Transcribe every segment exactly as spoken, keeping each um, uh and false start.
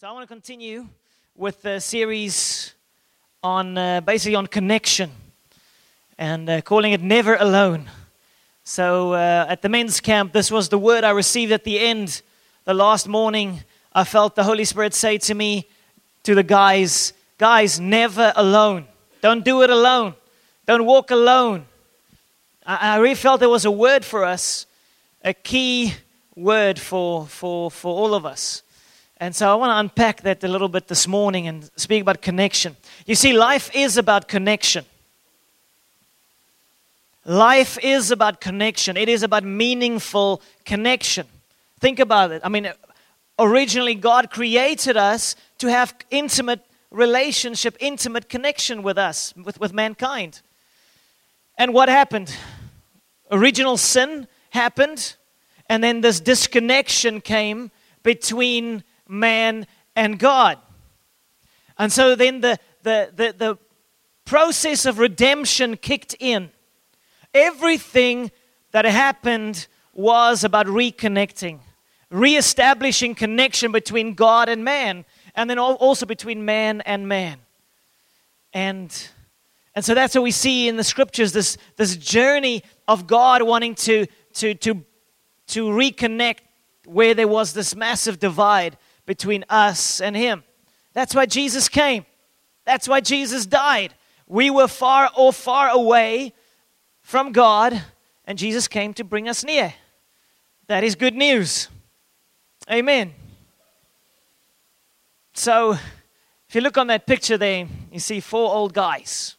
So I want to continue with the series on uh, basically on connection and uh, calling it Never Alone. So uh, at the men's camp, this was the word I received at the end. The last morning, I felt the Holy Spirit say to me, to the guys, guys, never alone. Don't do it alone. Don't walk alone. I, I really felt there was a word for us, a key word for for for all of us. And so I want to unpack that a little bit this morning and speak about connection. You see, life is about connection. Life is about connection. It is about meaningful connection. Think about it. I mean, originally God created us to have intimate relationship, intimate connection with us, with, with mankind. And what happened? Original sin happened, and then this disconnection came between man and God. And so then the, the the the process of redemption kicked in. Everything that happened was about reconnecting, reestablishing connection between God and man, and then also between man and man. And and so that's what we see in the scriptures, this this journey of God wanting to to to to reconnect where there was this massive divide between us and Him. That's why Jesus came. That's why Jesus died. We were far or far away from God, and Jesus came to bring us near. That is good news. Amen. So, if you look on that picture there, you see four old guys.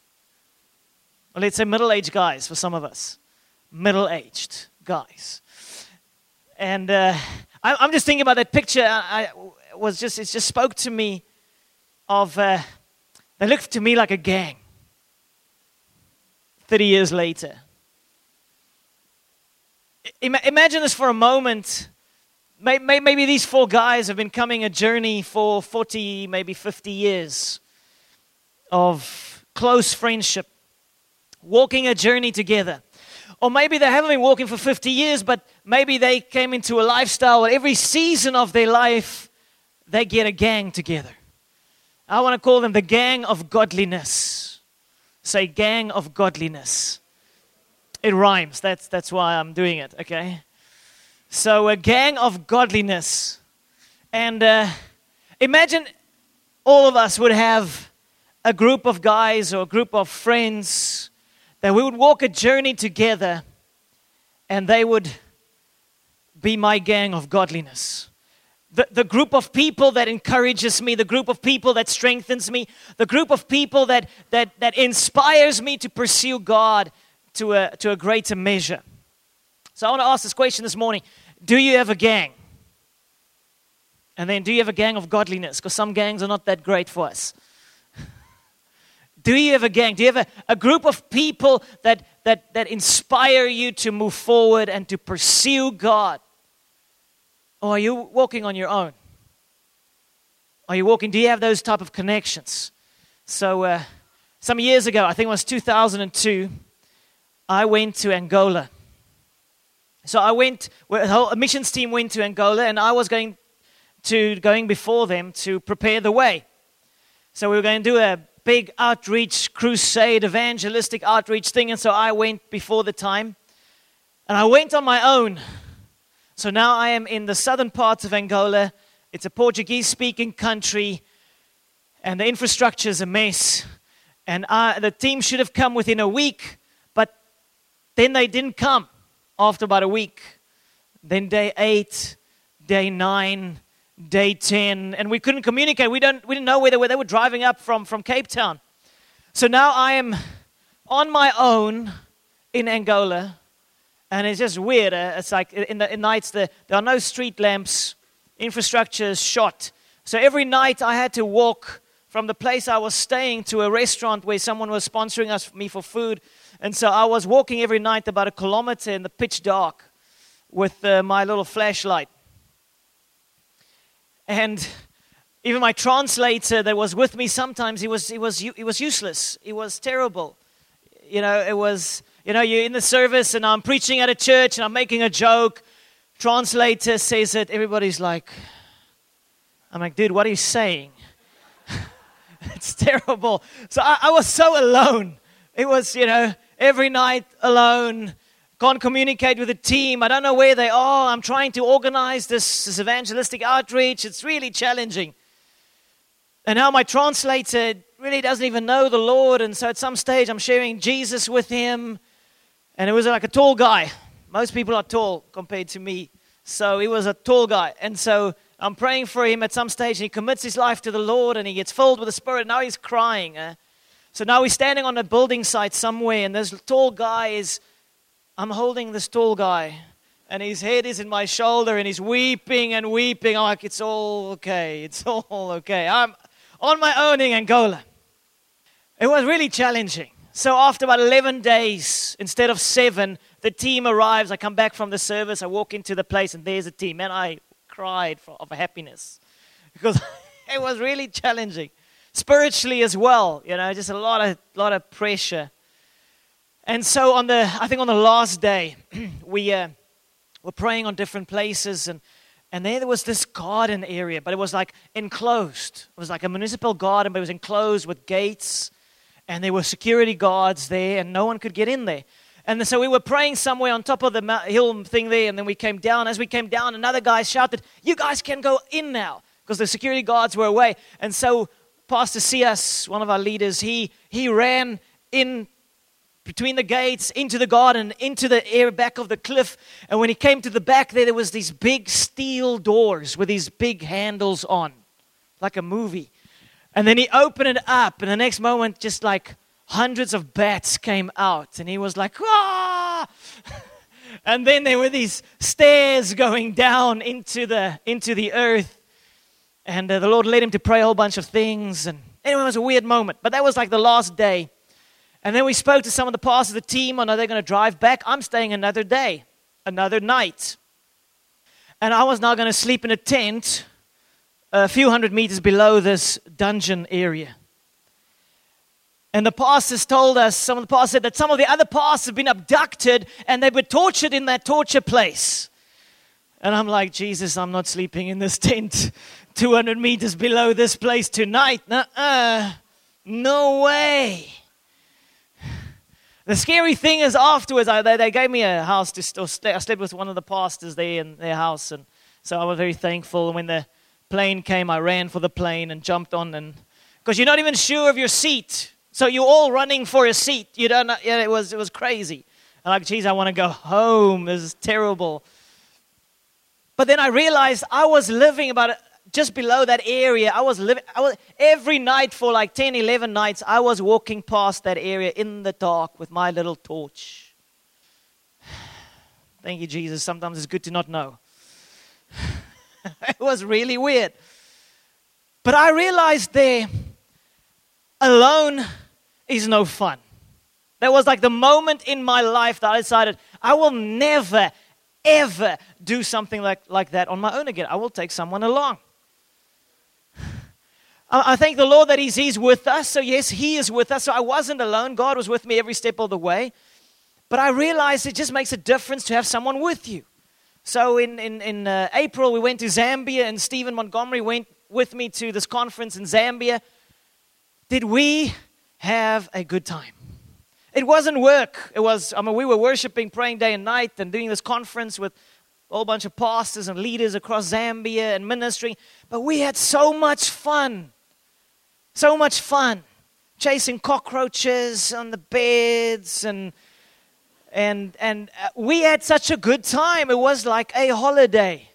Or let's say middle-aged guys for some of us. Middle-aged guys. And uh, I, I'm just thinking about that picture. I, I, was just it just spoke to me of uh, they looked to me like a gang thirty years later. I, imagine this for a moment. Maybe, maybe these four guys have been coming a journey for forty, maybe fifty years of close friendship, walking a journey together. Or maybe they haven't been walking for fifty years, but maybe they came into a lifestyle where every season of their life they get a gang together. I want to call them the gang of godliness. Say gang of godliness. It rhymes. That's that's why I'm doing it, okay? So a gang of godliness. And uh, imagine all of us would have a group of guys or a group of friends that we would walk a journey together, and they would be my gang of godliness. The, the group of people that encourages me, the group of people that strengthens me, the group of people that that, that inspires me to pursue God to a, to a greater measure. So I want to ask this question this morning. Do you have a gang? And then do you have a gang of godliness? Because some gangs are not that great for us. Do you have a gang? Do you have a, a group of people that, that, that inspire you to move forward and to pursue God? Or are you walking on your own? Are you walking? Do you have those type of connections? So uh, some years ago, I think it was two thousand two, I went to Angola. So I went, well, the whole missions team went to Angola, and I was going to going before them to prepare the way. So we were going to do a big outreach, crusade, evangelistic outreach thing. And so I went before the time. And I went on my own. So now I am in the southern parts of Angola. It's a Portuguese-speaking country. And the infrastructure is a mess. And I, the team should have come within a week. But then they didn't come after about a week. Then day eight, day nine, day ten, and we couldn't communicate. We don't. We didn't know where they were. They were driving up from, from Cape Town. So now I am on my own in Angola, and it's just weird. Uh, it's like in the in nights the, there are no street lamps, infrastructure is shot. So every night I had to walk from the place I was staying to a restaurant where someone was sponsoring us me for food, and so I was walking every night about a kilometer in the pitch dark with uh, my little flashlight. And even my translator that was with me, sometimes he was he was he was useless. He was terrible. You know, it was you know you're in the service and I'm preaching at a church and I'm making a joke. Translator says it. Everybody's like, I'm like, dude, what are you saying? It's terrible. So I, I was so alone. It was, you know, every night alone. Can't communicate with the team. I don't know where they are. I'm trying to organize this, this evangelistic outreach. It's really challenging. And now my translator really doesn't even know the Lord. And so at some stage, I'm sharing Jesus with him. And it was like a tall guy. Most people are tall compared to me. So he was a tall guy. And so I'm praying for him at some stage. And he commits his life to the Lord. And he gets filled with the Spirit. Now he's crying. Eh? So now we're standing on a building site somewhere. And this tall guy is, I'm holding this tall guy. And his head is in my shoulder. And he's weeping and weeping. I'm like, it's all okay. It's all okay. I'm on my own in Angola. It was really challenging. So after about eleven days, instead of seven, the team arrives. I come back from the service. I walk into the place, and there's a team. And I cried for, of happiness because it was really challenging. Spiritually as well, you know, just a lot of, lot of pressure. And so on the, I think on the last day, we uh, were praying on different places. And, and there, there was this garden area, but it was like enclosed. It was like a municipal garden, but it was enclosed with gates. And there were security guards there, and no one could get in there. And so we were praying somewhere on top of the hill thing there, and then we came down. As we came down, another guy shouted, you guys can go in now, because the security guards were away. And so Pastor Sias, one of our leaders, he he ran in between the gates, into the garden, into the air back of the cliff. And when he came to the back there, there was these big steel doors with these big handles on, like a movie. And then he opened it up, and the next moment, just like hundreds of bats came out, and he was like, ah! And then there were these stairs going down into the into the earth, and uh, the Lord led him to pray a whole bunch of things. And anyway, it was a weird moment, but that was like the last day. And then we spoke to some of the pastors of the team on, are they going to drive back? I'm staying another day, another night, and I was now going to sleep in a tent a few hundred meters below this dungeon area. And the pastors told us, some of the pastors said that some of the other pastors have been abducted and they were tortured in that torture place. And I'm like, Jesus, I'm not sleeping in this tent two hundred meters below this place tonight. Nuh-uh. No way. The scary thing is afterwards, I, they, they gave me a house to st- stay. I slept with one of the pastors there in their house. And so I was very thankful. And when the plane came, I ran for the plane and jumped on, and because you're not even sure of your seat, so you're all running for a seat. You don't know. Yeah, it was it was crazy. I'm like, geez, I want to go home. This is terrible. But then I realized I was living about just below that area. I was living. I was every night for like ten, eleven nights. I was walking past that area in the dark with my little torch. Thank you, Jesus. Sometimes it's good to not know. It was really weird. But I realized there, alone is no fun. That was like the moment in my life that I decided, I will never, ever do something like, like that on my own again. I will take someone along. I, I thank the Lord that he's, he's with us. So yes, He is with us. So I wasn't alone. God was with me every step of the way. But I realized it just makes a difference to have someone with you. So in, in, in uh, April, we went to Zambia, and Stephen Montgomery went with me to this conference in Zambia. Did we have a good time? It wasn't work. It was, I mean, we were worshiping, praying day and night, and doing this conference with a whole bunch of pastors and leaders across Zambia and ministering. But we had so much fun. So much fun. Chasing cockroaches on the beds, and And and we had such a good time. It was like a holiday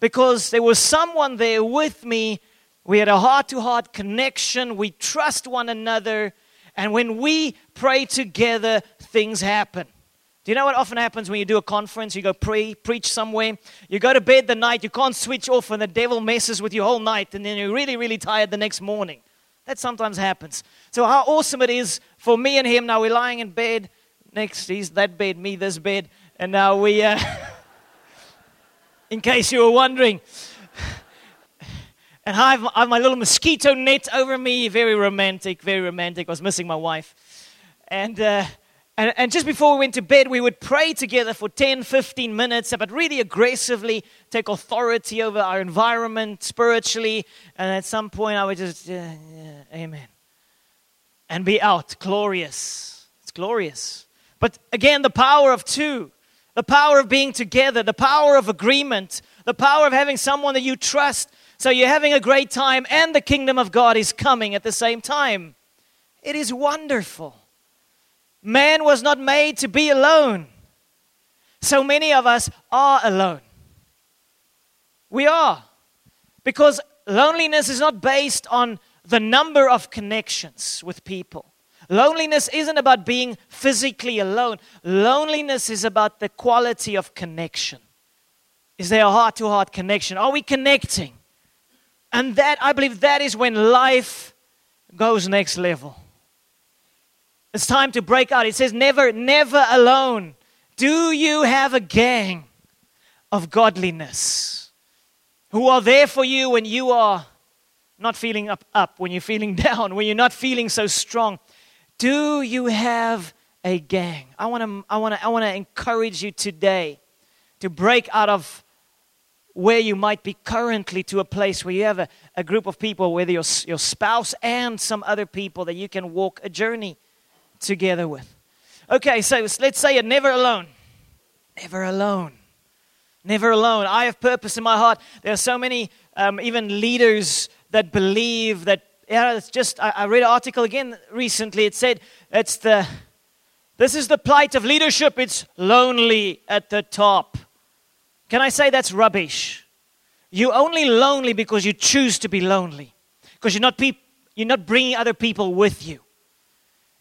because there was someone there with me. We had a heart-to-heart connection. We trust one another. And when we pray together, things happen. Do you know what often happens when you do a conference? You go pre- preach somewhere. You go to bed the night. You can't switch off, and the devil messes with you whole night. And then you're really, really tired the next morning. That sometimes happens. So how awesome it is for me and him. Now we're lying in bed. Next, he's that bed, me this bed, and now we, uh, in case you were wondering, and I have, I have my little mosquito net over me, very romantic, very romantic, I was missing my wife, and uh, And, and just before we went to bed, we would pray together for ten, fifteen minutes, but really aggressively take authority over our environment spiritually. And at some point, I would just, yeah, yeah, amen. And be out, glorious. It's glorious. But again, the power of two, the power of being together, the power of agreement, the power of having someone that you trust. So you're having a great time, and the kingdom of God is coming at the same time. It is wonderful. Man was not made to be alone. So many of us are alone. We are. Because loneliness is not based on the number of connections with people. Loneliness isn't about being physically alone. Loneliness is about the quality of connection. Is there a heart-to-heart connection? Are we connecting? And that, I believe, that is when life goes next level. It's time to break out. It says, never, never alone. Do you have a gang of godliness who are there for you when you are not feeling up, up, when you're feeling down, when you're not feeling so strong? Do you have a gang? I want to, I want to, I want to encourage you today to break out of where you might be currently to a place where you have a, a group of people, whether your your spouse and some other people that you can walk a journey together with. Okay, so let's say it, never alone. Never alone. Never alone. I have purpose in my heart. There are so many um, even leaders that believe that, yeah, it's just, I, I read an article again recently. It said, it's the, this is the plight of leadership. It's lonely at the top. Can I say that's rubbish? You're only lonely because you choose to be lonely. Because you're not pe- you're not bringing other people with you.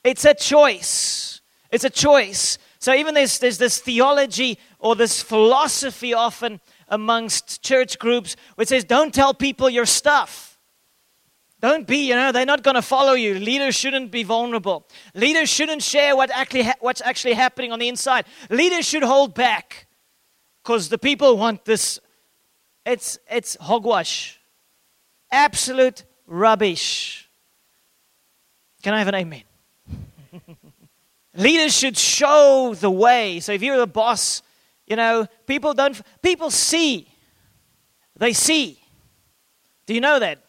It's a choice. It's a choice. So even there's, there's this theology or this philosophy often amongst church groups which says, don't tell people your stuff. Don't be, you know, they're not going to follow you. Leaders shouldn't be vulnerable. Leaders shouldn't share what actually ha- what's actually happening on the inside. Leaders should hold back because the people want this. It's, it's hogwash. Absolute rubbish. Can I have an amen? Leaders should show the way. So if you're the boss, you know, people don't, people see. They see. Do you know that?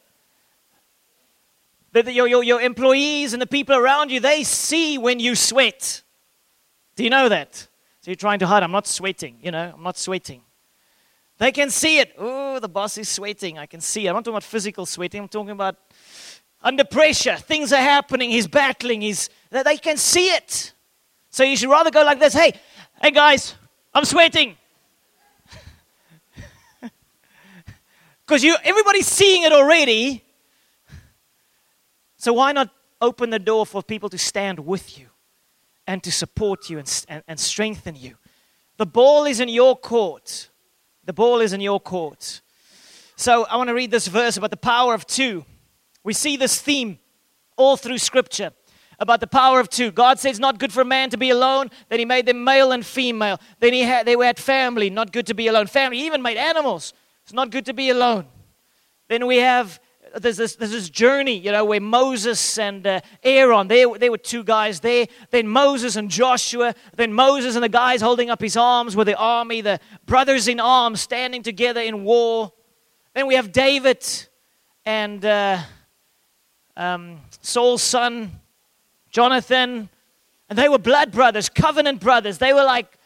That your, your, your employees and the people around you, they see when you sweat. Do you know that? So you're trying to hide. I'm not sweating, you know, I'm not sweating. They can see it. Oh, the boss is sweating. I can see it. I'm not talking about physical sweating. I'm talking about under pressure. Things are happening. He's battling. He's, they can see it. So you should rather go like this. Hey, hey guys, I'm sweating. Because you, everybody's seeing it already. So why not open the door for people to stand with you and to support you and, and, and strengthen you? The ball is in your court. The ball is in your court. So I want to read this verse about the power of two. We see this theme all through Scripture about the power of two. God said it's not good for a man to be alone. Then he made them male and female. Then he had, they had family, not good to be alone. Family, he even made animals. It's not good to be alone. Then we have, there's this, there's this journey, you know, where Moses and uh, Aaron, they, they were two guys there. Then Moses and Joshua. Then Moses and the guys holding up his arms with the army, the brothers in arms standing together in war. Then we have David and... Uh, Um, Saul's son, Jonathan, and they were blood brothers, covenant brothers. They were like,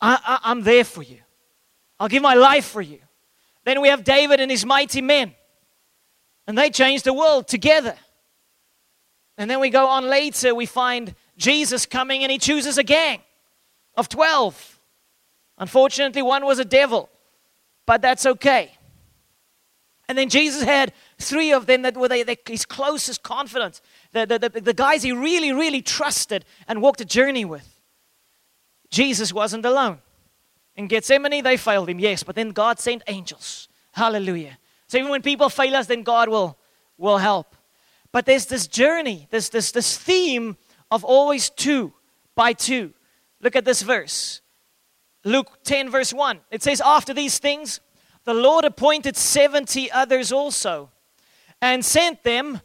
I, I, I'm there for you. I'll give my life for you. Then we have David and his mighty men, and they changed the world together. And then we go on later, we find Jesus coming, and he chooses a gang of twelve. Unfortunately, one was a devil, but that's okay. And then Jesus had three of them that were they, they, his closest confidants, the, the, the, the guys he really, really trusted and walked a journey with. Jesus wasn't alone. In Gethsemane, they failed him, yes, but then God sent angels. Hallelujah. So even when people fail us, then God will, will help. But there's this journey, this, this, this theme of always two by two. Look at this verse. Luke ten verse one. It says, after these things, the Lord appointed seventy others also and sent them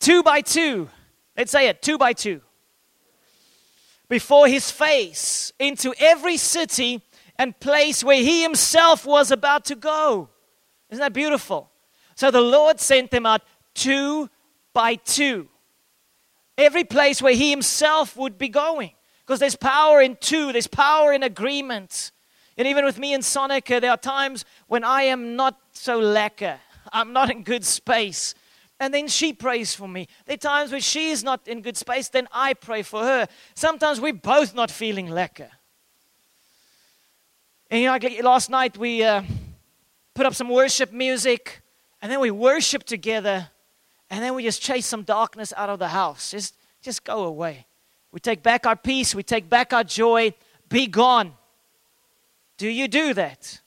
two by two. Let's say it, two by two. before his face into every city and place where he himself was about to go. Isn't that beautiful? So the Lord sent them out two by two. Every place where he himself would be going. Because there's power in two. There's power in agreement. And even with me and Sonica, there are times when I am not so lacquer. I'm not in good space. And then she prays for me. There are times when she is not in good space, then I pray for her. Sometimes we're both not feeling lacquer. And you know, like last night we uh, put up some worship music. And then we worship together. And then we just chase some darkness out of the house. Just, just go away. We take back our peace. We take back our joy. Be gone. Do you do that?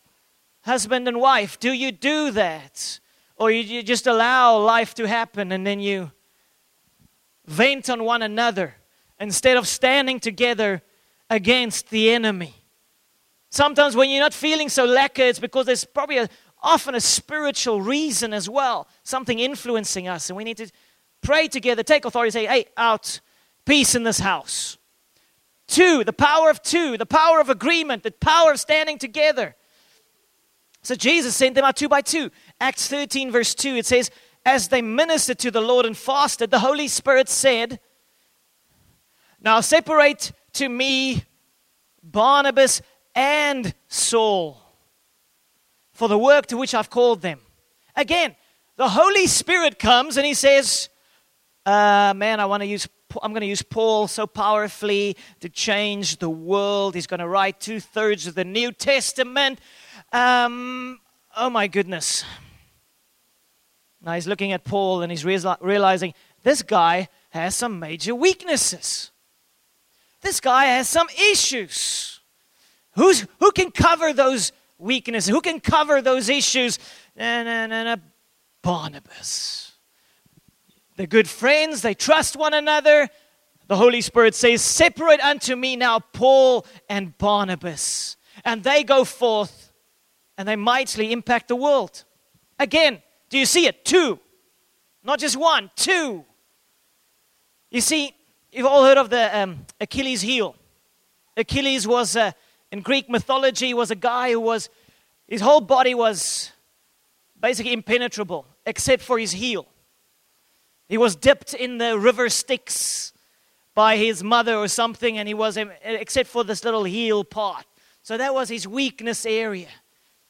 Husband and wife, do you do that? Or you, you just allow life to happen and then you vent on one another instead of standing together against the enemy. Sometimes when you're not feeling so lacquer, it's because there's probably a, often a spiritual reason as well. Something influencing us, and we need to pray together, take authority, say, hey, out, peace in this house. Two, the power of two, the power of agreement, the power of standing together. So Jesus sent them out two by two. Acts thirteen verse two, it says, as they ministered to the Lord and fasted, the Holy Spirit said, now separate to me Barnabas and Saul for the work to which I've called them. Again, the Holy Spirit comes and he says, uh, man, I want to use I'm going to use Paul so powerfully to change the world. He's going to write two-thirds of the New Testament. Um, oh, my goodness. Now, he's looking at Paul and he's real- realizing this guy has some major weaknesses. This guy has some issues. Who's, who can cover those weaknesses? Who can cover those issues? Na, na, na, na, Barnabas. They're good friends. They trust one another. The Holy Spirit says, separate unto me now Paul and Barnabas. And they go forth and they mightily impact the world. Again, do you see it? Two. Not just one, two. You see, you've all heard of the um, Achilles' heel. Achilles was, uh, in Greek mythology, was a guy who was, his whole body was basically impenetrable except for his heel. He was dipped in the river Styx by his mother or something, and he was, except for this little heel part. So that was his weakness area.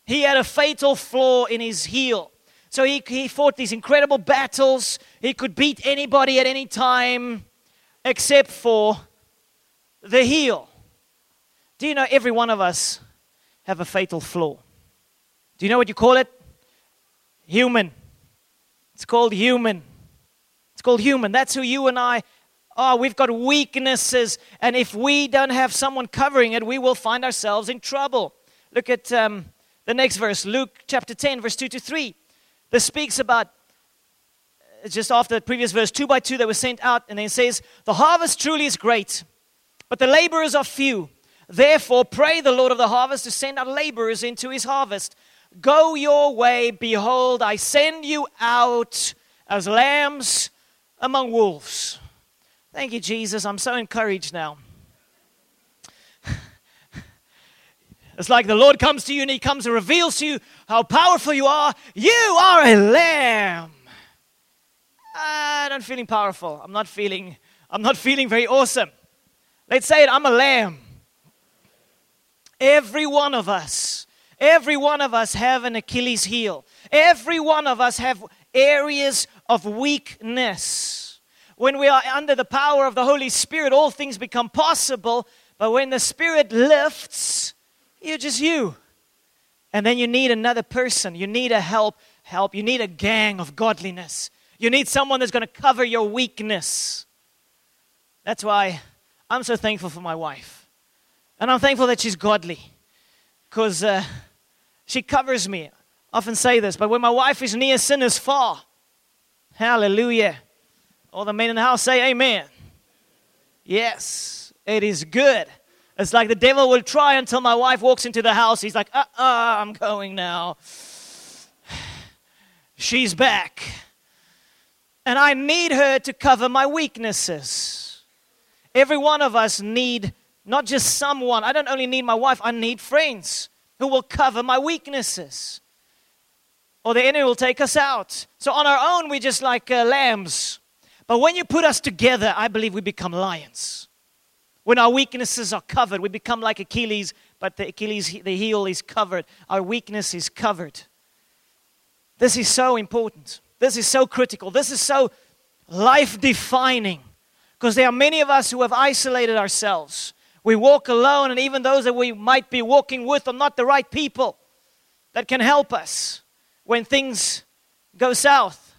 He had a fatal flaw in his heel. So he, he fought these incredible battles. He could beat anybody at any time, except for the heel. Do you know every one of us have a fatal flaw? Do you know what you call it? Human. It's called human. It's called human. That's who you and I are. We've got weaknesses. And if we don't have someone covering it, we will find ourselves in trouble. Look at um, the next verse, Luke chapter ten, verse two to three. This speaks about, uh, just after the previous verse, two by two that were sent out. And then it says, the harvest truly is great, but the laborers are few. Therefore, pray the Lord of the harvest to send out laborers into his harvest. Go your way. Behold, I send you out as lambs among wolves. Thank you, Jesus. I'm so encouraged now. It's like the Lord comes to you and he comes and reveals to you how powerful you are. You are a lamb. I'm not feeling powerful. I'm not feeling, I'm not feeling very awesome. Let's say it, I'm a lamb. Every one of us, every one of us have an Achilles heel. Every one of us have areas of weakness. When we are under the power of the Holy Spirit, all things become possible. But when the Spirit lifts, you're just you. And then you need another person. You need a help. Help. You need a gang of godliness. You need someone that's going to cover your weakness. That's why I'm so thankful for my wife. And I'm thankful that she's godly. Because uh, she covers me. I often say this, but when my wife is near, sin is far. Hallelujah. All the men in the house say amen. Yes, it is good. It's like the devil will try until my wife walks into the house. He's like, uh-uh, I'm going now. She's back. And I need her to cover my weaknesses. Every one of us need not just someone. I don't only need my wife, I need friends who will cover my weaknesses. Or the enemy will take us out. So on our own, we're just like uh, lambs. But when you put us together, I believe we become lions. When our weaknesses are covered, we become like Achilles, but the Achilles, the heel is covered. Our weakness is covered. This is so important. This is so critical. This is so life-defining. Because there are many of us who have isolated ourselves. We walk alone, and even those that we might be walking with are not the right people that can help us when things go south.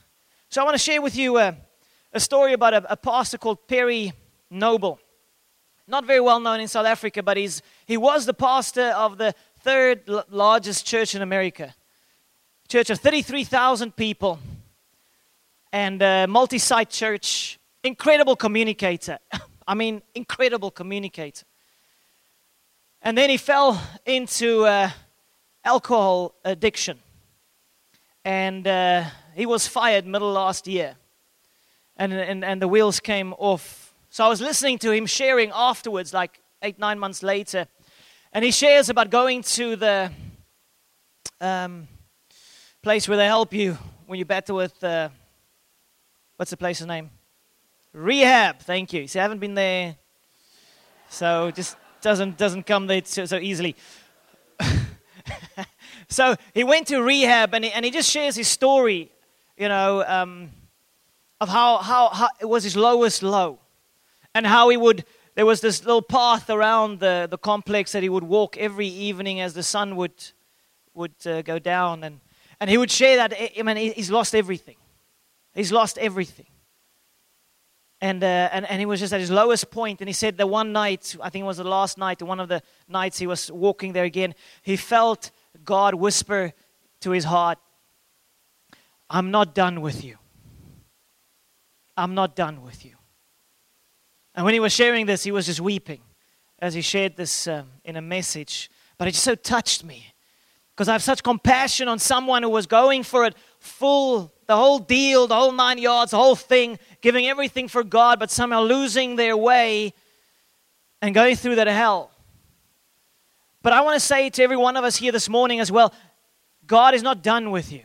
So I want to share with you a, a story about a, a pastor called Perry Noble. Not very well known in South Africa, but he's he was the pastor of the third l- largest church in America. Church of thirty-three thousand people, and a multi-site church. Incredible communicator. I mean, incredible communicator. And then he fell into uh, alcohol addiction. And uh, he was fired middle last year. And, and, and the wheels came off. So I was listening to him sharing afterwards, like eight, nine months later. And he shares about going to the um, place where they help you when you battle with, uh, what's the place's name? Rehab. Thank you. See, I haven't been there. So just doesn't doesn't come there so, so easily. So he went to rehab, and he, and he just shares his story, you know, um, of how, how, how it was his lowest low, and how he would, there was this little path around the, the complex that he would walk every evening as the sun would would uh, go down, and, and he would share that. I mean, he's lost everything. He's lost everything. And, uh, and and he was just at his lowest point, and he said that one night, I think it was the last night, one of the nights he was walking there again, he felt God whisper to his heart, "I'm not done with you. I'm not done with you." And when he was sharing this, he was just weeping as he shared this um, in a message. But it just so touched me, because I have such compassion on someone who was going for it full, the whole deal, the whole nine yards, the whole thing, giving everything for God, but somehow losing their way and going through that hell. But I want to say to every one of us here this morning as well, God is not done with you.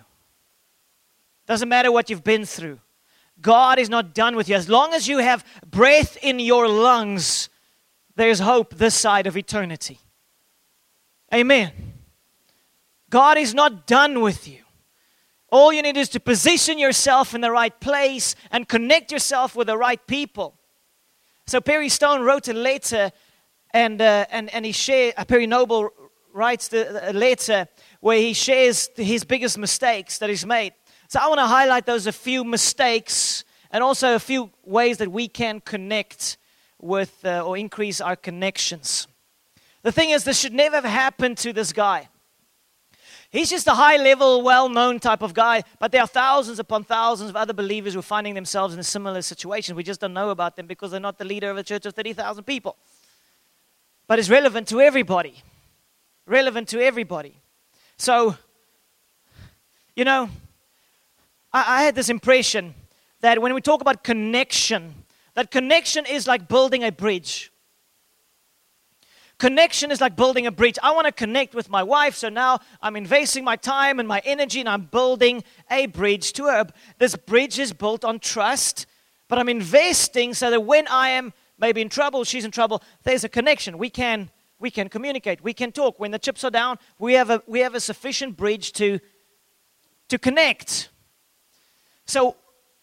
Doesn't matter what you've been through. God is not done with you. As long as you have breath in your lungs, there's hope this side of eternity. Amen. God is not done with you. All you need is to position yourself in the right place and connect yourself with the right people. So Perry Stone wrote a letter, and uh, and and he shared. Uh, Perry Noble writes the, a letter where he shares his biggest mistakes that he's made. So I want to highlight those a few mistakes, and also a few ways that we can connect with uh, or increase our connections. The thing is, this should never have happened to this guy. He's just a high-level, well-known type of guy, but there are thousands upon thousands of other believers who are finding themselves in a similar situation. We just don't know about them because they're not the leader of a church of thirty thousand people. But it's relevant to everybody. Relevant to everybody. So, you know, I, I had this impression that when we talk about connection, that connection is like building a bridge. Connection is like building a bridge. I want to connect with my wife, so now I'm investing my time and my energy, and I'm building a bridge to her. This bridge is built on trust, but I'm investing so that when I am maybe in trouble, she's in trouble, there's a connection. We can we can communicate. We can talk. When the chips are down, we have a we have a sufficient bridge to to connect. So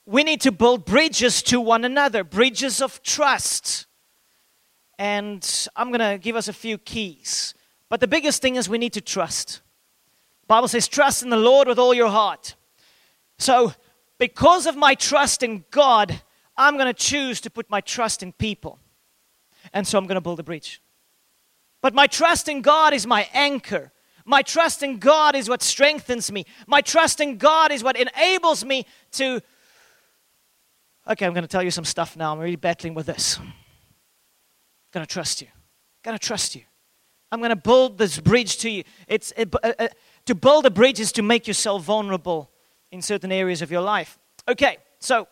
we need to build bridges to one another, bridges of trust. And I'm going to give us a few keys. But the biggest thing is we need to trust. The Bible says, trust in the Lord with all your heart. So because of my trust in God, I'm going to choose to put my trust in people. And so I'm going to build a bridge. But my trust in God is my anchor. My trust in God is what strengthens me. My trust in God is what enables me to... Okay, I'm going to tell you some stuff now. I'm really battling with this. Gonna trust you. Gonna trust you. I'm gonna build this bridge to you. It's uh, uh, to build a bridge is to make yourself vulnerable in certain areas of your life. Okay, so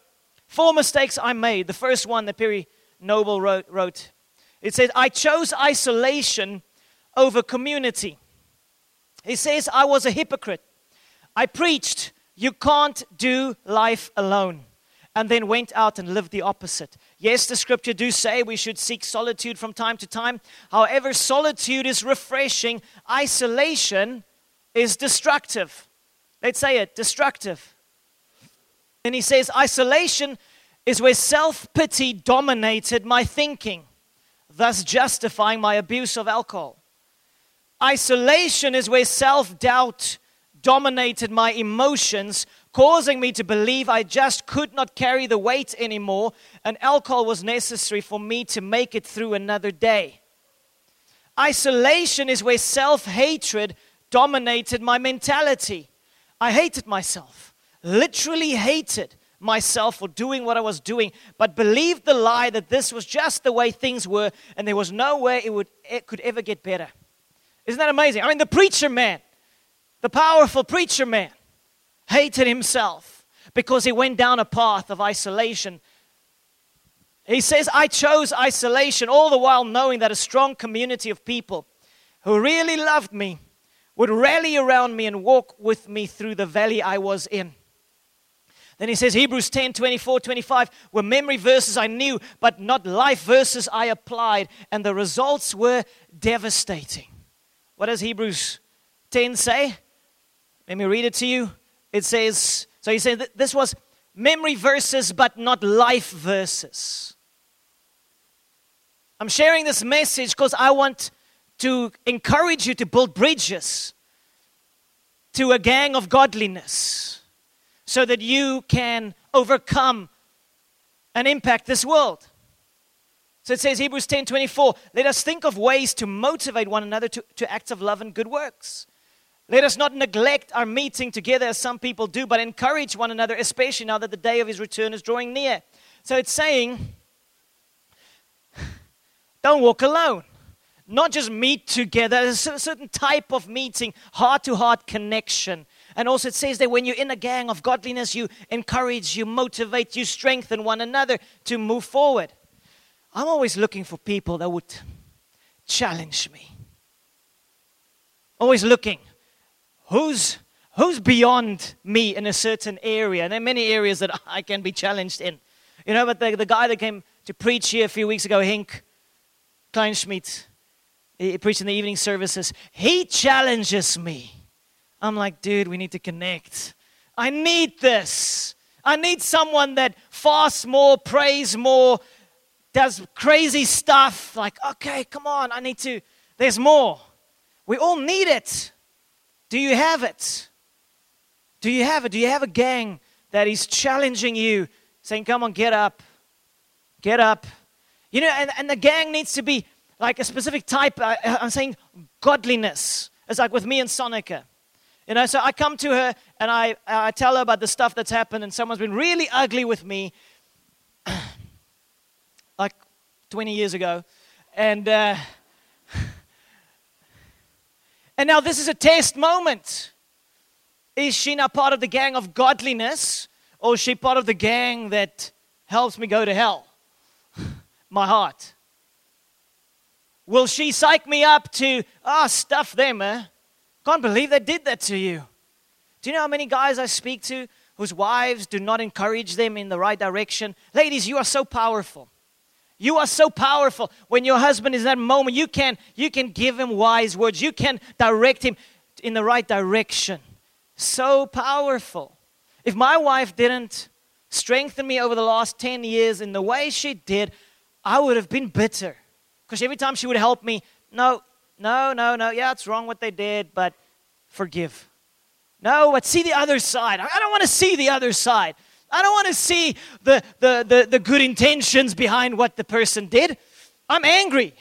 four mistakes I made. The first one that Perry Noble wrote, wrote. It says, I chose isolation over community. He says, I was a hypocrite. I preached, you can't do life alone, and then went out and lived the opposite. Yes, the scripture do say we should seek solitude from time to time. However, solitude is refreshing. Isolation is destructive. Let's say it, destructive. And he says, isolation is where self-pity dominated my thinking, thus justifying my abuse of alcohol. Isolation is where self-doubt dominated my emotions, causing me to believe I just could not carry the weight anymore, and alcohol was necessary for me to make it through another day. Isolation is where self-hatred dominated my mentality. I hated myself, literally hated myself for doing what I was doing, but believed the lie that this was just the way things were, and there was no way it would it could ever get better. Isn't that amazing? I mean, the preacher man, the powerful preacher man, hated himself because he went down a path of isolation. He says, I chose isolation, all the while knowing that a strong community of people who really loved me would rally around me and walk with me through the valley I was in. Then he says, Hebrews ten, twenty-four, twenty-five, were memory verses I knew, but not life verses I applied, and the results were devastating. What does Hebrews ten say? Let me read it to you. It says, so he said, this was memory verses, but not life verses. I'm sharing this message because I want to encourage you to build bridges to a gang of godliness, so that you can overcome and impact this world. So it says, Hebrews ten twenty-four, let us think of ways to motivate one another to, to acts of love and good works. Let us not neglect our meeting together as some people do, but encourage one another, especially now that the day of his return is drawing near. So it's saying, don't walk alone. Not just meet together, there's a certain type of meeting, heart-to-heart connection. And also it says that when you're in a gang of godliness, you encourage, you motivate, you strengthen one another to move forward. I'm always looking for people that would challenge me. Always looking. Who's who's beyond me in a certain area? And there are many areas that I can be challenged in. You know, but the, the guy that came to preach here a few weeks ago, Henk Kleinschmidt, he preached in the evening services. He challenges me. I'm like, dude, we need to connect. I need this. I need someone that fasts more, prays more, does crazy stuff. Like, okay, come on, I need to. There's more. We all need it. Do you have it? Do you have it? Do you have a gang that is challenging you, saying, come on, get up. Get up. You know, and, and the gang needs to be like a specific type. I, I'm saying godliness. It's like with me and Sonica. You know, so I come to her and I, I tell her about the stuff that's happened, and someone's been really ugly with me like twenty years ago. And uh, and now this is a test moment. Is she now part of the gang of godliness, or is she part of the gang that helps me go to hell? My heart. Will she psych me up to, ah, oh, stuff them, eh? Can't believe they did that to you. Do you know how many guys I speak to whose wives do not encourage them in the right direction? Ladies, you are so powerful. You are so powerful. When your husband is in that moment, you can, you can give him wise words. You can direct him in the right direction. So powerful. If my wife didn't strengthen me over the last ten years in the way she did, I would have been bitter. Because every time she would help me, no, No, no, no, yeah, it's wrong what they did, but forgive. No, but see the other side. I don't want to see the other side. I don't want to see the, the, the, the good intentions behind what the person did. I'm angry.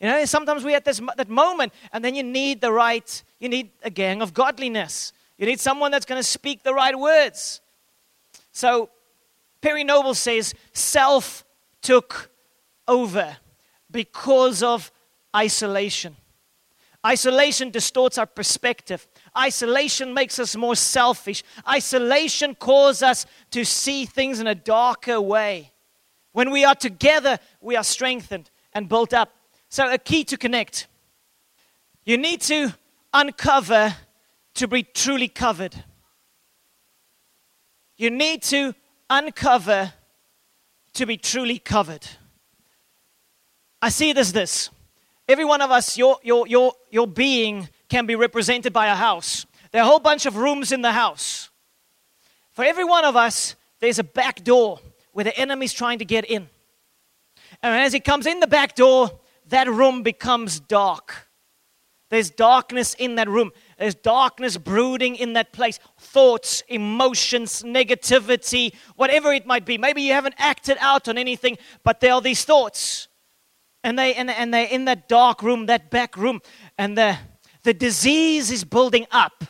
You know, sometimes we at this that moment, and then you need the right, you need a gang of godliness. You need someone that's going to speak the right words. So Perry Noble says, self took over because of isolation. Isolation distorts our perspective. Isolation makes us more selfish. Isolation causes us to see things in a darker way. When we are together, we are strengthened and built up. So a key to connect. You need to uncover to be truly covered. You need to uncover to be truly covered. I see it as this. Every one of us, your, your, your, your being can be represented by a house. There are a whole bunch of rooms in the house. For every one of us, there's a back door where the enemy's trying to get in. And as he comes in the back door, that room becomes dark. There's darkness in that room. There's darkness brooding in that place. Thoughts, emotions, negativity, whatever it might be. Maybe you haven't acted out on anything, but there are these thoughts. And, they, and, and they're in that dark room, that back room. And the, the disease is building up.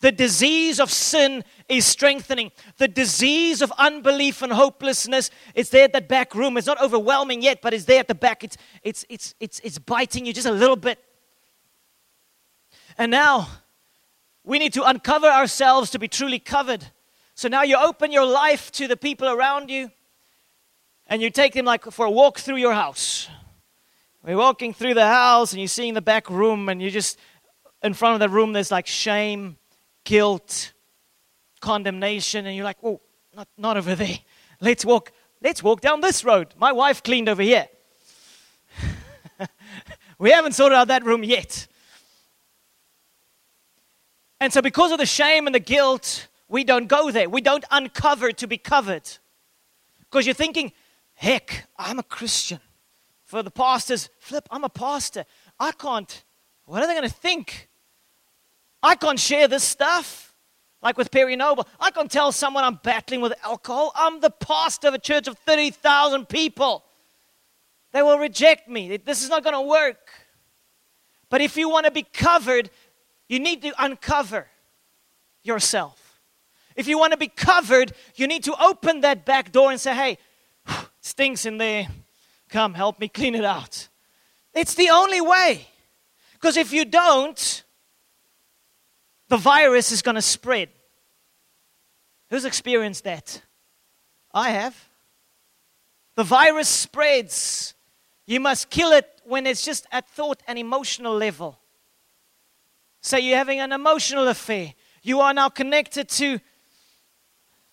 The disease of sin is strengthening. The disease of unbelief and hopelessness is there at that back room. It's not overwhelming yet, but it's there at the back. It's, it's, it's, it's, it's biting you just a little bit. And now, we need to uncover ourselves to be truly covered. So now you open your life to the people around you, and you take them like for a walk through your house. We're walking through the house, and you're seeing the back room, and you just, in front of the room, there's like shame, guilt, condemnation, and you're like, oh, not, not over there. Let's walk, let's walk down this road. My wife cleaned over here. We haven't sorted out that room yet. And so because of the shame and the guilt, we don't go there. We don't uncover to be covered. Because you're thinking, heck, I'm a Christian. For the pastors, flip, I'm a pastor. I can't, what are they going to think? I can't share this stuff. Like with Perry Noble, I can't tell someone I'm battling with alcohol. I'm the pastor of a church of thirty thousand people. They will reject me. This is not going to work. But if you want to be covered, you need to uncover yourself. If you want to be covered, you need to open that back door and say, hey, stinks in there. Come, help me clean it out. It's the only way. Because if you don't, the virus is going to spread. Who's experienced that? I have. The virus spreads. You must kill it when it's just at thought and emotional level. Say you're having an emotional affair. You are now connected to,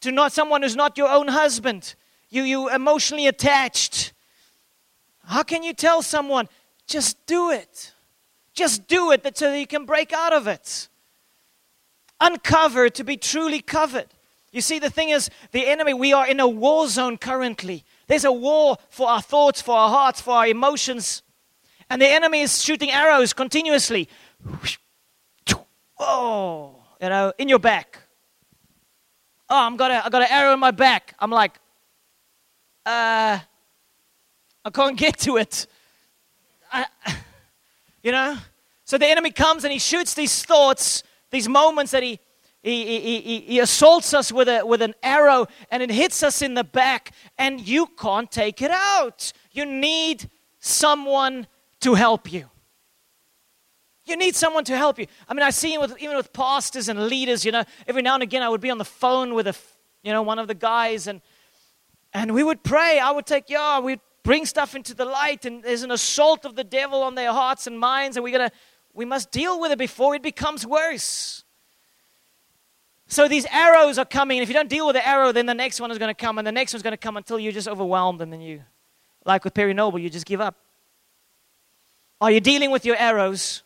to not someone who's not your own husband. You you emotionally attached. How can you tell someone, just do it. Just do it so that you can break out of it. Uncover to be truly covered. You see, the thing is, the enemy, we are in a war zone currently. There's a war for our thoughts, for our hearts, for our emotions. And the enemy is shooting arrows continuously. Oh, you know, in your back. Oh, I'm got a, I got an arrow in my back. I'm like, uh, I can't get to it. I, you know, so the enemy comes and he shoots these thoughts, these moments that he he he he, he assaults us with a with an arrow, and it hits us in the back, and you can't take it out. You need someone to help you. You need someone to help you. I mean, I see with, even with pastors and leaders, you know, every now and again I would be on the phone with a, you know, one of the guys, and and we would pray. I would take, yeah, we'd bring stuff into the light, and there's an assault of the devil on their hearts and minds, and we're gonna, we must deal with it before it becomes worse. So these arrows are coming, and if you don't deal with the arrow, then the next one is gonna come, and the next one's gonna come until you're just overwhelmed, and then you, like with Perry Noble, you just give up. Are you dealing with your arrows?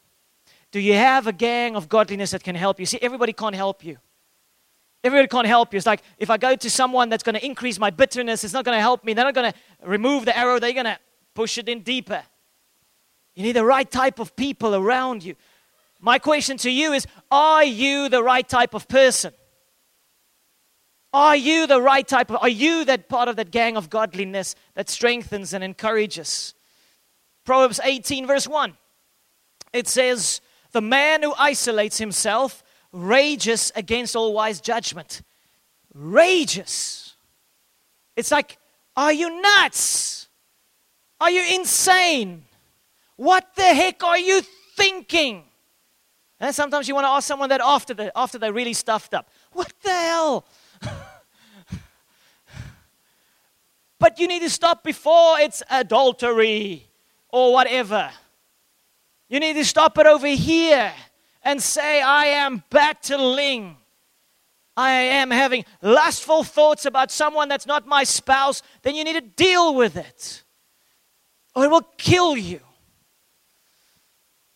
Do you have a gang of godliness that can help you? See, everybody can't help you. Everybody can't help you. It's like, if I go to someone that's going to increase my bitterness, it's not going to help me. They're not going to remove the arrow. They're going to push it in deeper. You need the right type of people around you. My question to you is, are you the right type of person? Are you the right type of, are you that part of that gang of godliness that strengthens and encourages? Proverbs eighteen verse one. It says, the man who isolates himself rages against all wise judgment. Rages. It's like, are you nuts? Are you insane? What the heck are you thinking? And sometimes you want to ask someone that after the, after they really stuffed up. What the hell? But you need to stop before it's adultery or whatever. You need to stop it over here and say, I am battling. I am having lustful thoughts about someone that's not my spouse. Then you need to deal with it, or it will kill you.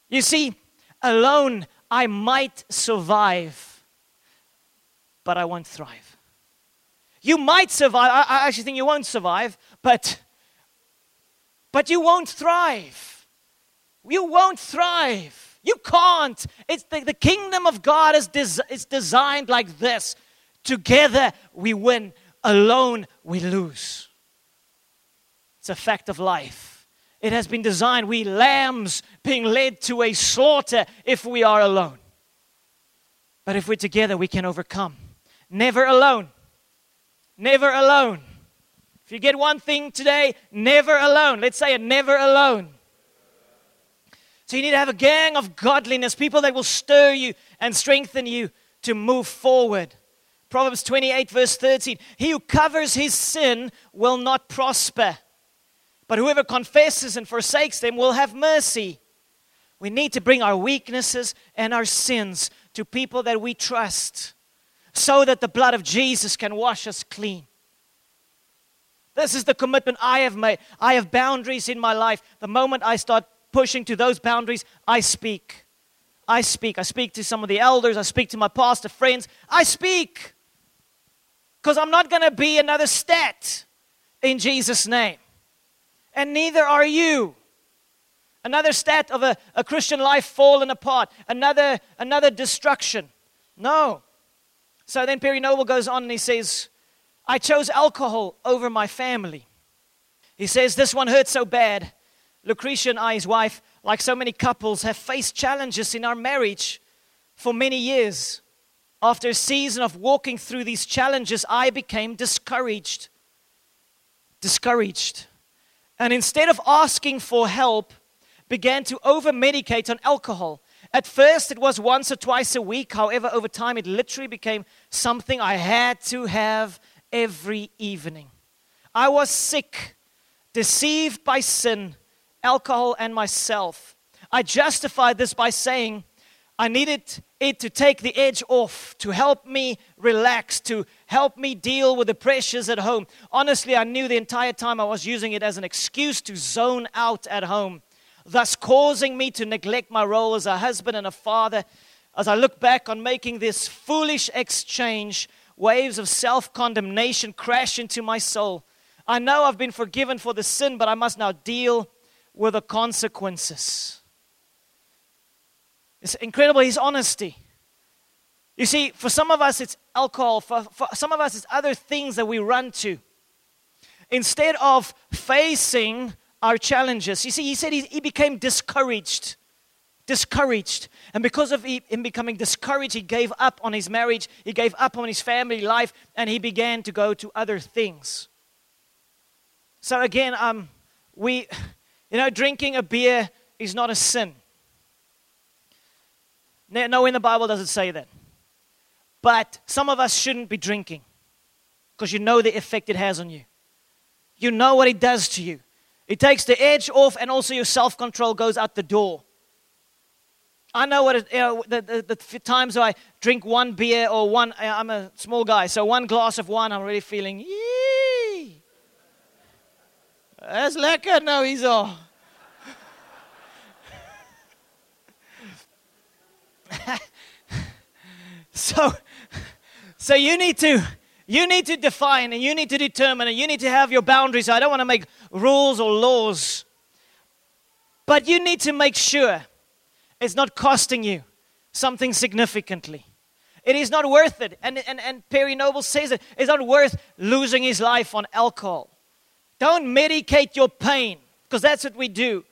You see, alone I might survive, but I won't thrive. You might survive. I, I actually think you won't survive, but, but you won't thrive. You won't thrive. You can't. It's the, the kingdom of God is, des, is designed like this. Together we win. Alone we lose. It's a fact of life. It has been designed. We lambs being led to a slaughter if we are alone. But if we're together, we can overcome. Never alone. Never alone. If you get one thing today, never alone. Let's say it, never alone. So you need to have a gang of godliness, people that will stir you and strengthen you to move forward. Proverbs twenty-eight verse thirteen, he who covers his sin will not prosper, but whoever confesses and forsakes them will have mercy. We need to bring our weaknesses and our sins to people that we trust, so that the blood of Jesus can wash us clean. This is the commitment I have made. I have boundaries in my life. The moment I start pushing to those boundaries, I speak. I speak. I speak to some of the elders. I speak to my pastor friends. I speak. Because I'm not going to be another stat in Jesus' name. And neither are you. Another stat of a, a Christian life fallen apart. Another, another destruction. No. So then Perry Noble goes on and he says, I chose alcohol over my family. He says, this one hurt so bad. Lucretia and I, his wife, like so many couples, have faced challenges in our marriage for many years. After a season of walking through these challenges, I became discouraged. Discouraged. And instead of asking for help, began to over-medicate on alcohol. At first, it was once or twice a week. However, over time, it literally became something I had to have every evening. I was sick, deceived by sin, alcohol, and myself. I justified this by saying I needed it to take the edge off, to help me relax, to help me deal with the pressures at home. Honestly, I knew the entire time I was using it as an excuse to zone out at home, thus causing me to neglect my role as a husband and a father. As I look back on making this foolish exchange, waves of self-condemnation crash into my soul. I know I've been forgiven for the sin, but I must now deal with the consequences. It's incredible, his honesty. You see, for some of us it's alcohol, for, for some of us it's other things that we run to. Instead of facing our challenges. You see, he said he, he became discouraged. Discouraged. And because of he, him becoming discouraged, he gave up on his marriage, he gave up on his family life, and he began to go to other things. So again, um, we, you know, drinking a beer is not a sin. Nowhere in the Bible does it say that. But some of us shouldn't be drinking because you know the effect it has on you. You know what it does to you. It takes the edge off, and also your self-control goes out the door. I know what it, you know, the, the, the times I drink one beer or one, I'm a small guy, so one glass of wine, I'm really feeling, yee, that's lekker, nou Izo. so, so you need to, you need to define, and you need to determine, and you need to have your boundaries. I don't want to make rules or laws, but you need to make sure it's not costing you something significantly. It is not worth it, and, and, and Perry Noble says it, it's not worth losing his life on alcohol. Don't medicate your pain, because that's what we do.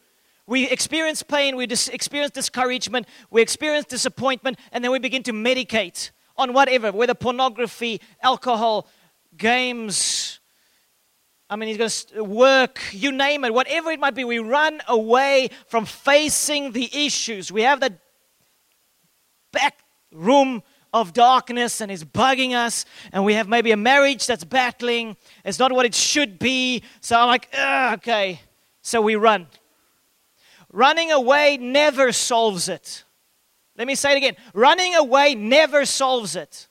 We experience pain, we dis- experience discouragement, we experience disappointment, and then we begin to medicate on whatever, whether pornography, alcohol, games, I mean, he's going to work, you name it, whatever it might be. We run away from facing the issues. We have that back room of darkness and is bugging us, and we have maybe a marriage that's battling. It's not what it should be. So I'm like, okay. So we run. Running away never solves it. Let me say it again. Running away never solves it.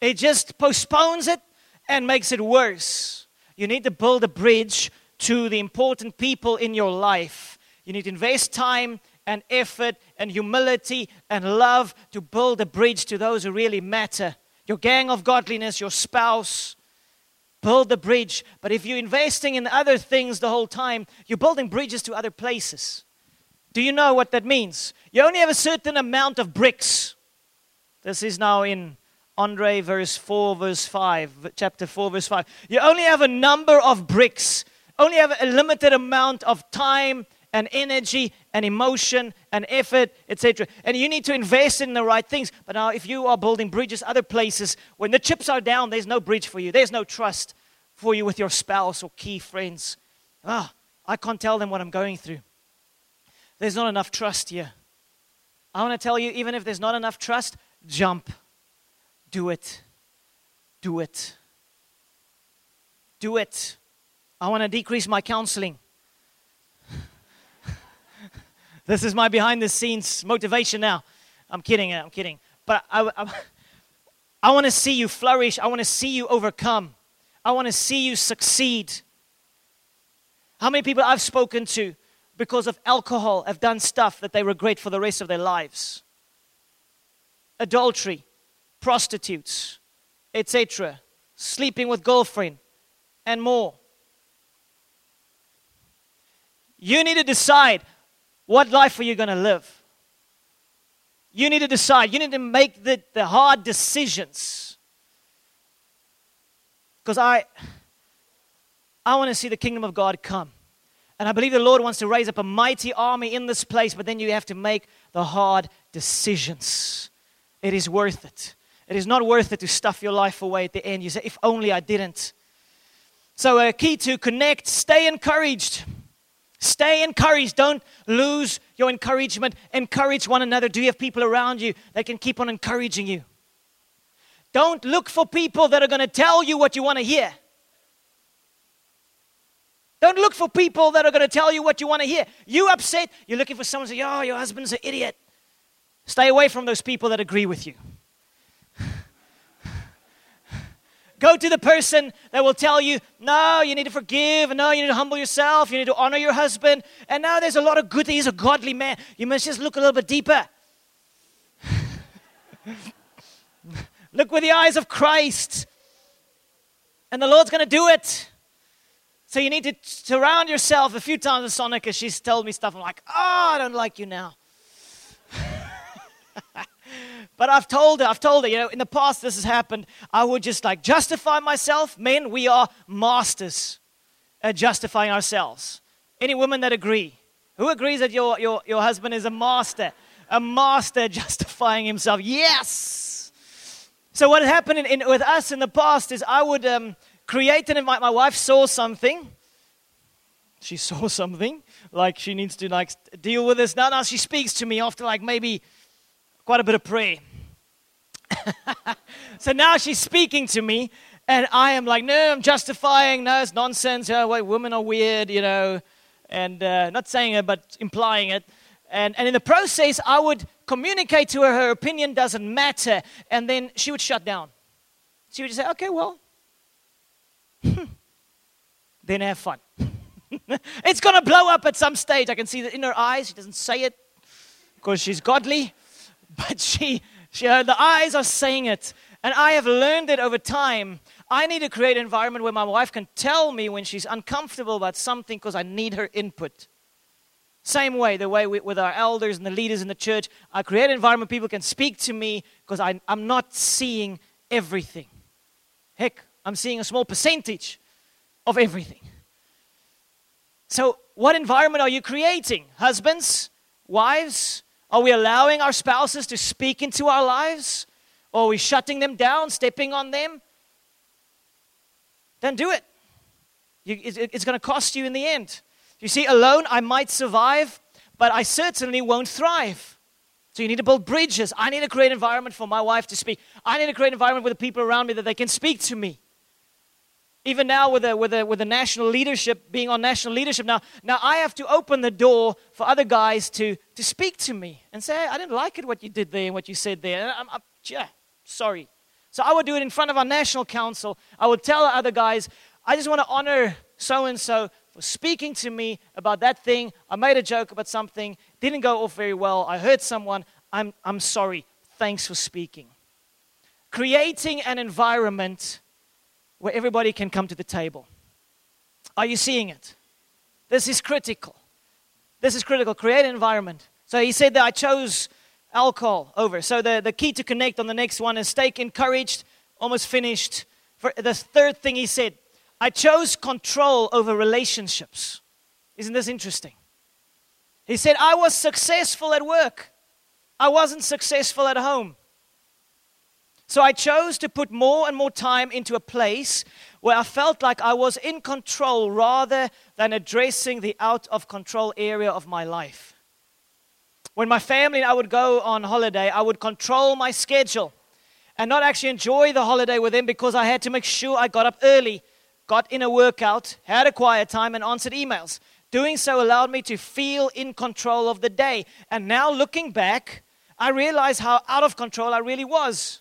It just postpones it and makes it worse. You need to build a bridge to the important people in your life. You need to invest time and effort and humility and love to build a bridge to those who really matter. Your gang of godliness, your spouse, build the bridge. But if you're investing in other things the whole time, you're building bridges to other places. Do you know what that means? You only have a certain amount of bricks. This is now in Andre verse four, verse five, chapter four, verse five. You only have a number of bricks. Only have a limited amount of time and energy and emotion and effort, et cetera. And you need to invest in the right things. But now if you are building bridges other places, when the chips are down, there's no bridge for you. There's no trust for you with your spouse or key friends. Ah, I can't tell them what I'm going through. There's not enough trust here. I want to tell you, even if there's not enough trust, jump. Do it. Do it. Do it. I want to decrease my counseling. This is my behind-the-scenes motivation now. I'm kidding, I'm kidding. But I, I, I want to see you flourish. I want to see you overcome. I want to see you succeed. How many people I've spoken to because of alcohol have done stuff that they regret for the rest of their lives? Adultery, prostitutes, et cetera. Sleeping with girlfriend, and more. You need to decide. What life are you going to live? You need to decide. You need to make the, the hard decisions. Because I, I want to see the kingdom of God come. And I believe the Lord wants to raise up a mighty army in this place, but then you have to make the hard decisions. It is worth it. It is not worth it to stuff your life away at the end. You say, if only I didn't. So a key to connect, stay encouraged. Stay encouraged. Don't lose your encouragement. Encourage one another. Do you have people around you that can keep on encouraging you? Don't look for people that are going to tell you what you want to hear. Don't look for people that are going to tell you what you want to hear. You upset, you're looking for someone to say, oh, your husband's an idiot. Stay away from those people that agree with you. Go to the person that will tell you, no, you need to forgive, no, you need to humble yourself, you need to honor your husband, and now there's a lot of good, he's a godly man. You must just look a little bit deeper. Look with the eyes of Christ, and the Lord's going to do it. So you need to surround yourself. A few times with Sonica, she's told me stuff, I'm like, oh, I don't like you now. But I've told her, I've told her, you know, in the past this has happened. I would just like justify myself. Men, we are masters at justifying ourselves. Any women that agree? Who agrees that your, your, your husband is a master? A master at justifying himself. Yes! So what happened in, in, with us in the past is I would um, create an invite. My wife saw something. She saw something. Like she needs to like deal with this. Now, now she speaks to me after like maybe quite a bit of prayer. So now she's speaking to me, and I am like, no, I'm justifying, no, it's nonsense, oh, wait, women are weird, you know, and uh, not saying it, but implying it, and, and in the process, I would communicate to her, her opinion doesn't matter, and then she would shut down. She would just say, okay, well, then have fun. It's going to blow up at some stage. I can see that in her eyes. She doesn't say it, because she's godly, but she... She, uh, the eyes are saying it, and I have learned it over time. I need to create an environment where my wife can tell me when she's uncomfortable about something because I need her input. Same way, the way we, with our elders and the leaders in the church, I create an environment where people can speak to me because I'm not seeing everything. Heck, I'm seeing a small percentage of everything. So what environment are you creating? Husbands, wives? Are we allowing our spouses to speak into our lives? Or are we shutting them down, stepping on them? Then do it. You, it's it's going to cost you in the end. You see, alone I might survive, but I certainly won't thrive. So you need to build bridges. I need to create an environment for my wife to speak. I need to create an environment with the people around me that they can speak to me. Even now with the, with the, with the national leadership, being on national leadership now, now I have to open the door for other guys to, to speak to me and say, hey, I didn't like it what you did there and what you said there. And I'm, I'm yeah, sorry. So I would do it in front of our national council. I would tell other guys, I just want to honor so-and-so for speaking to me about that thing. I made a joke about something. Didn't go off very well. I hurt someone. I'm, I'm sorry. Thanks for speaking. Creating an environment where everybody can come to the table. Are you seeing it? This is critical. This is critical. Create an environment. So he said that I chose alcohol over. So the, the key to connect on the next one is stay encouraged, almost finished. For the third thing he said, I chose control over relationships. Isn't this interesting? He said, I was successful at work. I wasn't successful at home. So I chose to put more and more time into a place where I felt like I was in control rather than addressing the out of control area of my life. When my family and I would go on holiday, I would control my schedule and not actually enjoy the holiday with them because I had to make sure I got up early, got in a workout, had a quiet time, and answered emails. Doing so allowed me to feel in control of the day. And now looking back, I realize how out of control I really was.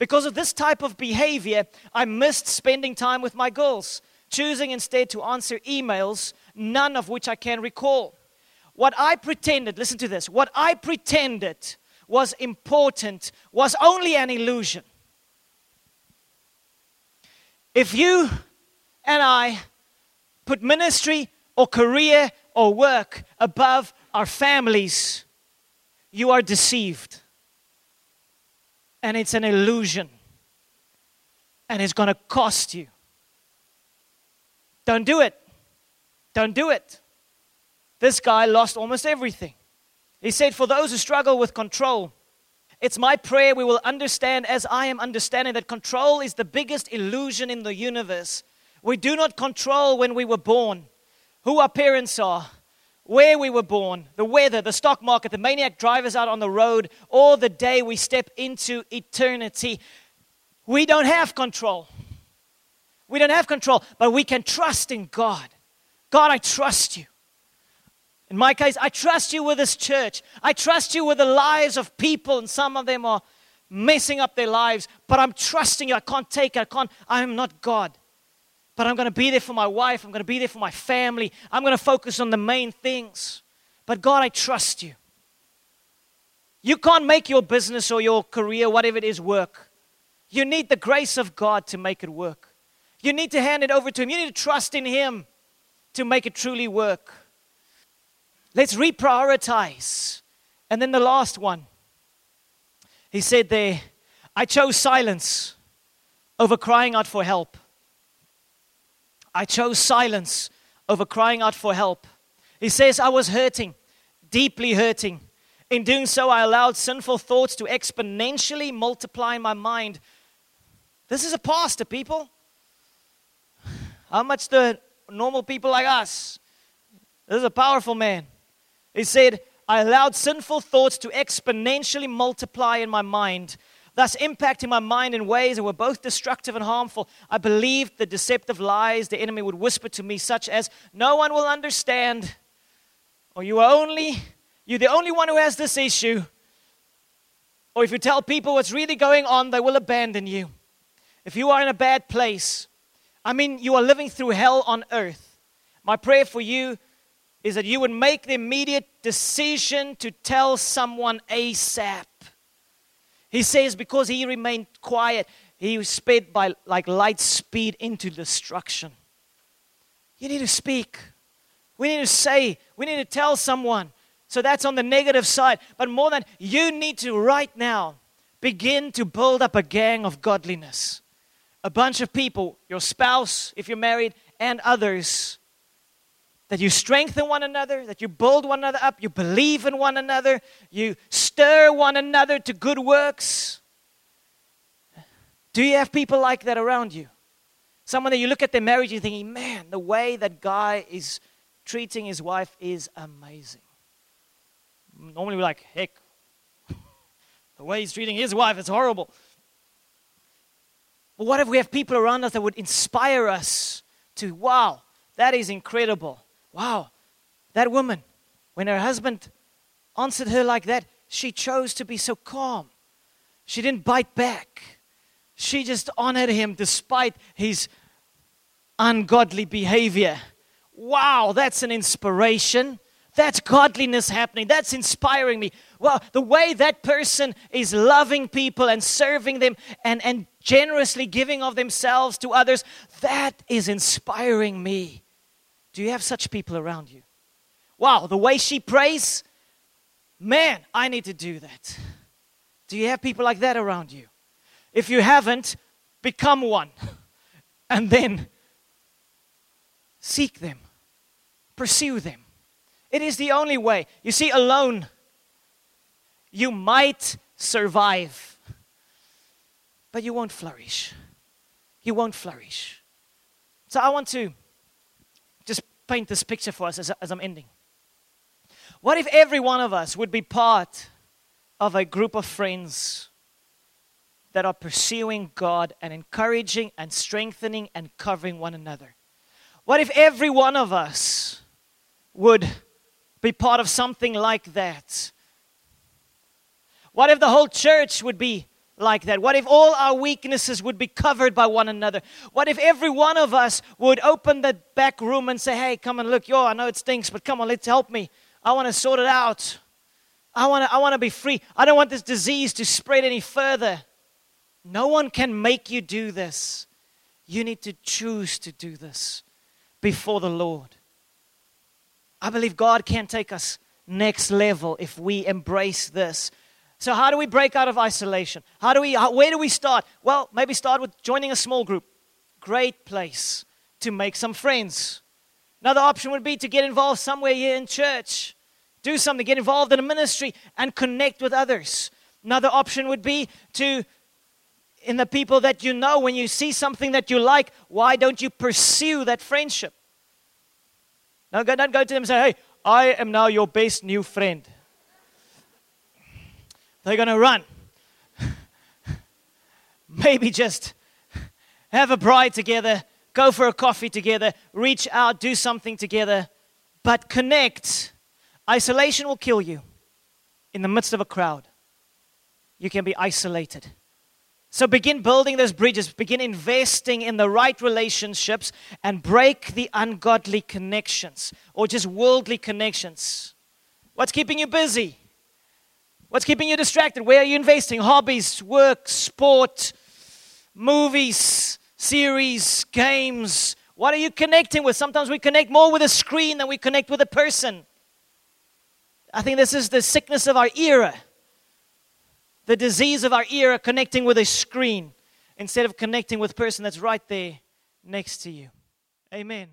Because of this type of behavior, I missed spending time with my girls, choosing instead to answer emails, none of which I can recall. What I pretended, listen to this, what I pretended was important was only an illusion. If you and I put ministry or career or work above our families, you are deceived. And it's an illusion. And it's going to cost you. Don't do it. Don't do it. This guy lost almost everything. He said, for those who struggle with control, it's my prayer we will understand as I am understanding that control is the biggest illusion in the universe. We do not control when we were born, who our parents are, where we were born, the weather, the stock market, the maniac drivers out on the road, or the day we step into eternity. We don't have control. We don't have control, but we can trust in God. God, I trust you. In my case, I trust you with this church. I trust you with the lives of people, and some of them are messing up their lives, but I'm trusting you. I can't take it. I can't. I am not God. But I'm going to be there for my wife. I'm going to be there for my family. I'm going to focus on the main things. But God, I trust you. You can't make your business or your career, whatever it is, work. You need the grace of God to make it work. You need to hand it over to Him. You need to trust in Him to make it truly work. Let's reprioritize. And then the last one. He said there, I chose silence over crying out for help. I chose silence over crying out for help. He says, I was hurting, deeply hurting. In doing so, I allowed sinful thoughts to exponentially multiply in my mind. This is a pastor, people. How much the normal people like us? This is a powerful man. He said, I allowed sinful thoughts to exponentially multiply in my mind, thus impacting my mind in ways that were both destructive and harmful. I believed the deceptive lies the enemy would whisper to me, such as, no one will understand, or you are only, you're the only one who has this issue, or if you tell people what's really going on, they will abandon you. If you are in a bad place, I mean, you are living through hell on earth. My prayer for you is that you would make the immediate decision to tell someone ASAP. He says, because he remained quiet, he sped by like light speed into destruction. You need to speak. We need to say. We need to tell someone. So that's on the negative side. But more than, you need to right now begin to build up a gang of godliness. A bunch of people, your spouse, if you're married, and others, that you strengthen one another, that you build one another up, you believe in one another, you stir one another to good works. Do you have people like that around you? Someone that you look at their marriage and you're thinking, man, the way that guy is treating his wife is amazing. Normally we're like, heck, The way he's treating his wife, it's horrible. But what if we have people around us that would inspire us to, wow, that is incredible. Wow, that woman, when her husband answered her like that, she chose to be so calm. She didn't bite back. She just honored him despite his ungodly behavior. Wow, that's an inspiration. That's godliness happening. That's inspiring me. Wow, the way that person is loving people and serving them and, and generously giving of themselves to others, that is inspiring me. Do you have such people around you? Wow, the way she prays, man, I need to do that. Do you have people like that around you? If you haven't, become one. And then seek them. Pursue them. It is the only way. You see, alone, you might survive, but you won't flourish. You won't flourish. So I want to just paint this picture for us as, as I'm ending. What if every one of us would be part of a group of friends that are pursuing God and encouraging and strengthening and covering one another? What if every one of us would be part of something like that? What if the whole church would be like that? What if all our weaknesses would be covered by one another? What if every one of us would open the back room and say, hey, come and look, yo, I know it stinks, but come on, let's help me. I want to sort it out. I want to I want to be free. I don't want this disease to spread any further. No one can make you do this. You need to choose to do this before the Lord. I believe God can take us next level if we embrace this. So how do we break out of isolation? How do we? How, where do we start? Well, maybe start with joining a small group. Great place to make some friends. Another option would be to get involved somewhere here in church. Do something, get involved in a ministry and connect with others. Another option would be to, in the people that you know, when you see something that you like, why don't you pursue that friendship? Don't go, don't go to them and say, hey, I am now your best new friend. They're going to run. Maybe just have a bride together, go for a coffee together, reach out, do something together, but connect. Isolation will kill you in the midst of a crowd. You can be isolated. So begin building those bridges. Begin investing in the right relationships and break the ungodly connections or just worldly connections. What's keeping you busy? What's keeping you distracted? Where are you investing? Hobbies, work, sport, movies, series, games. What are you connecting with? Sometimes we connect more with a screen than we connect with a person. I think this is the sickness of our era. The disease of our era, connecting with a screen instead of connecting with a person that's right there next to you. Amen.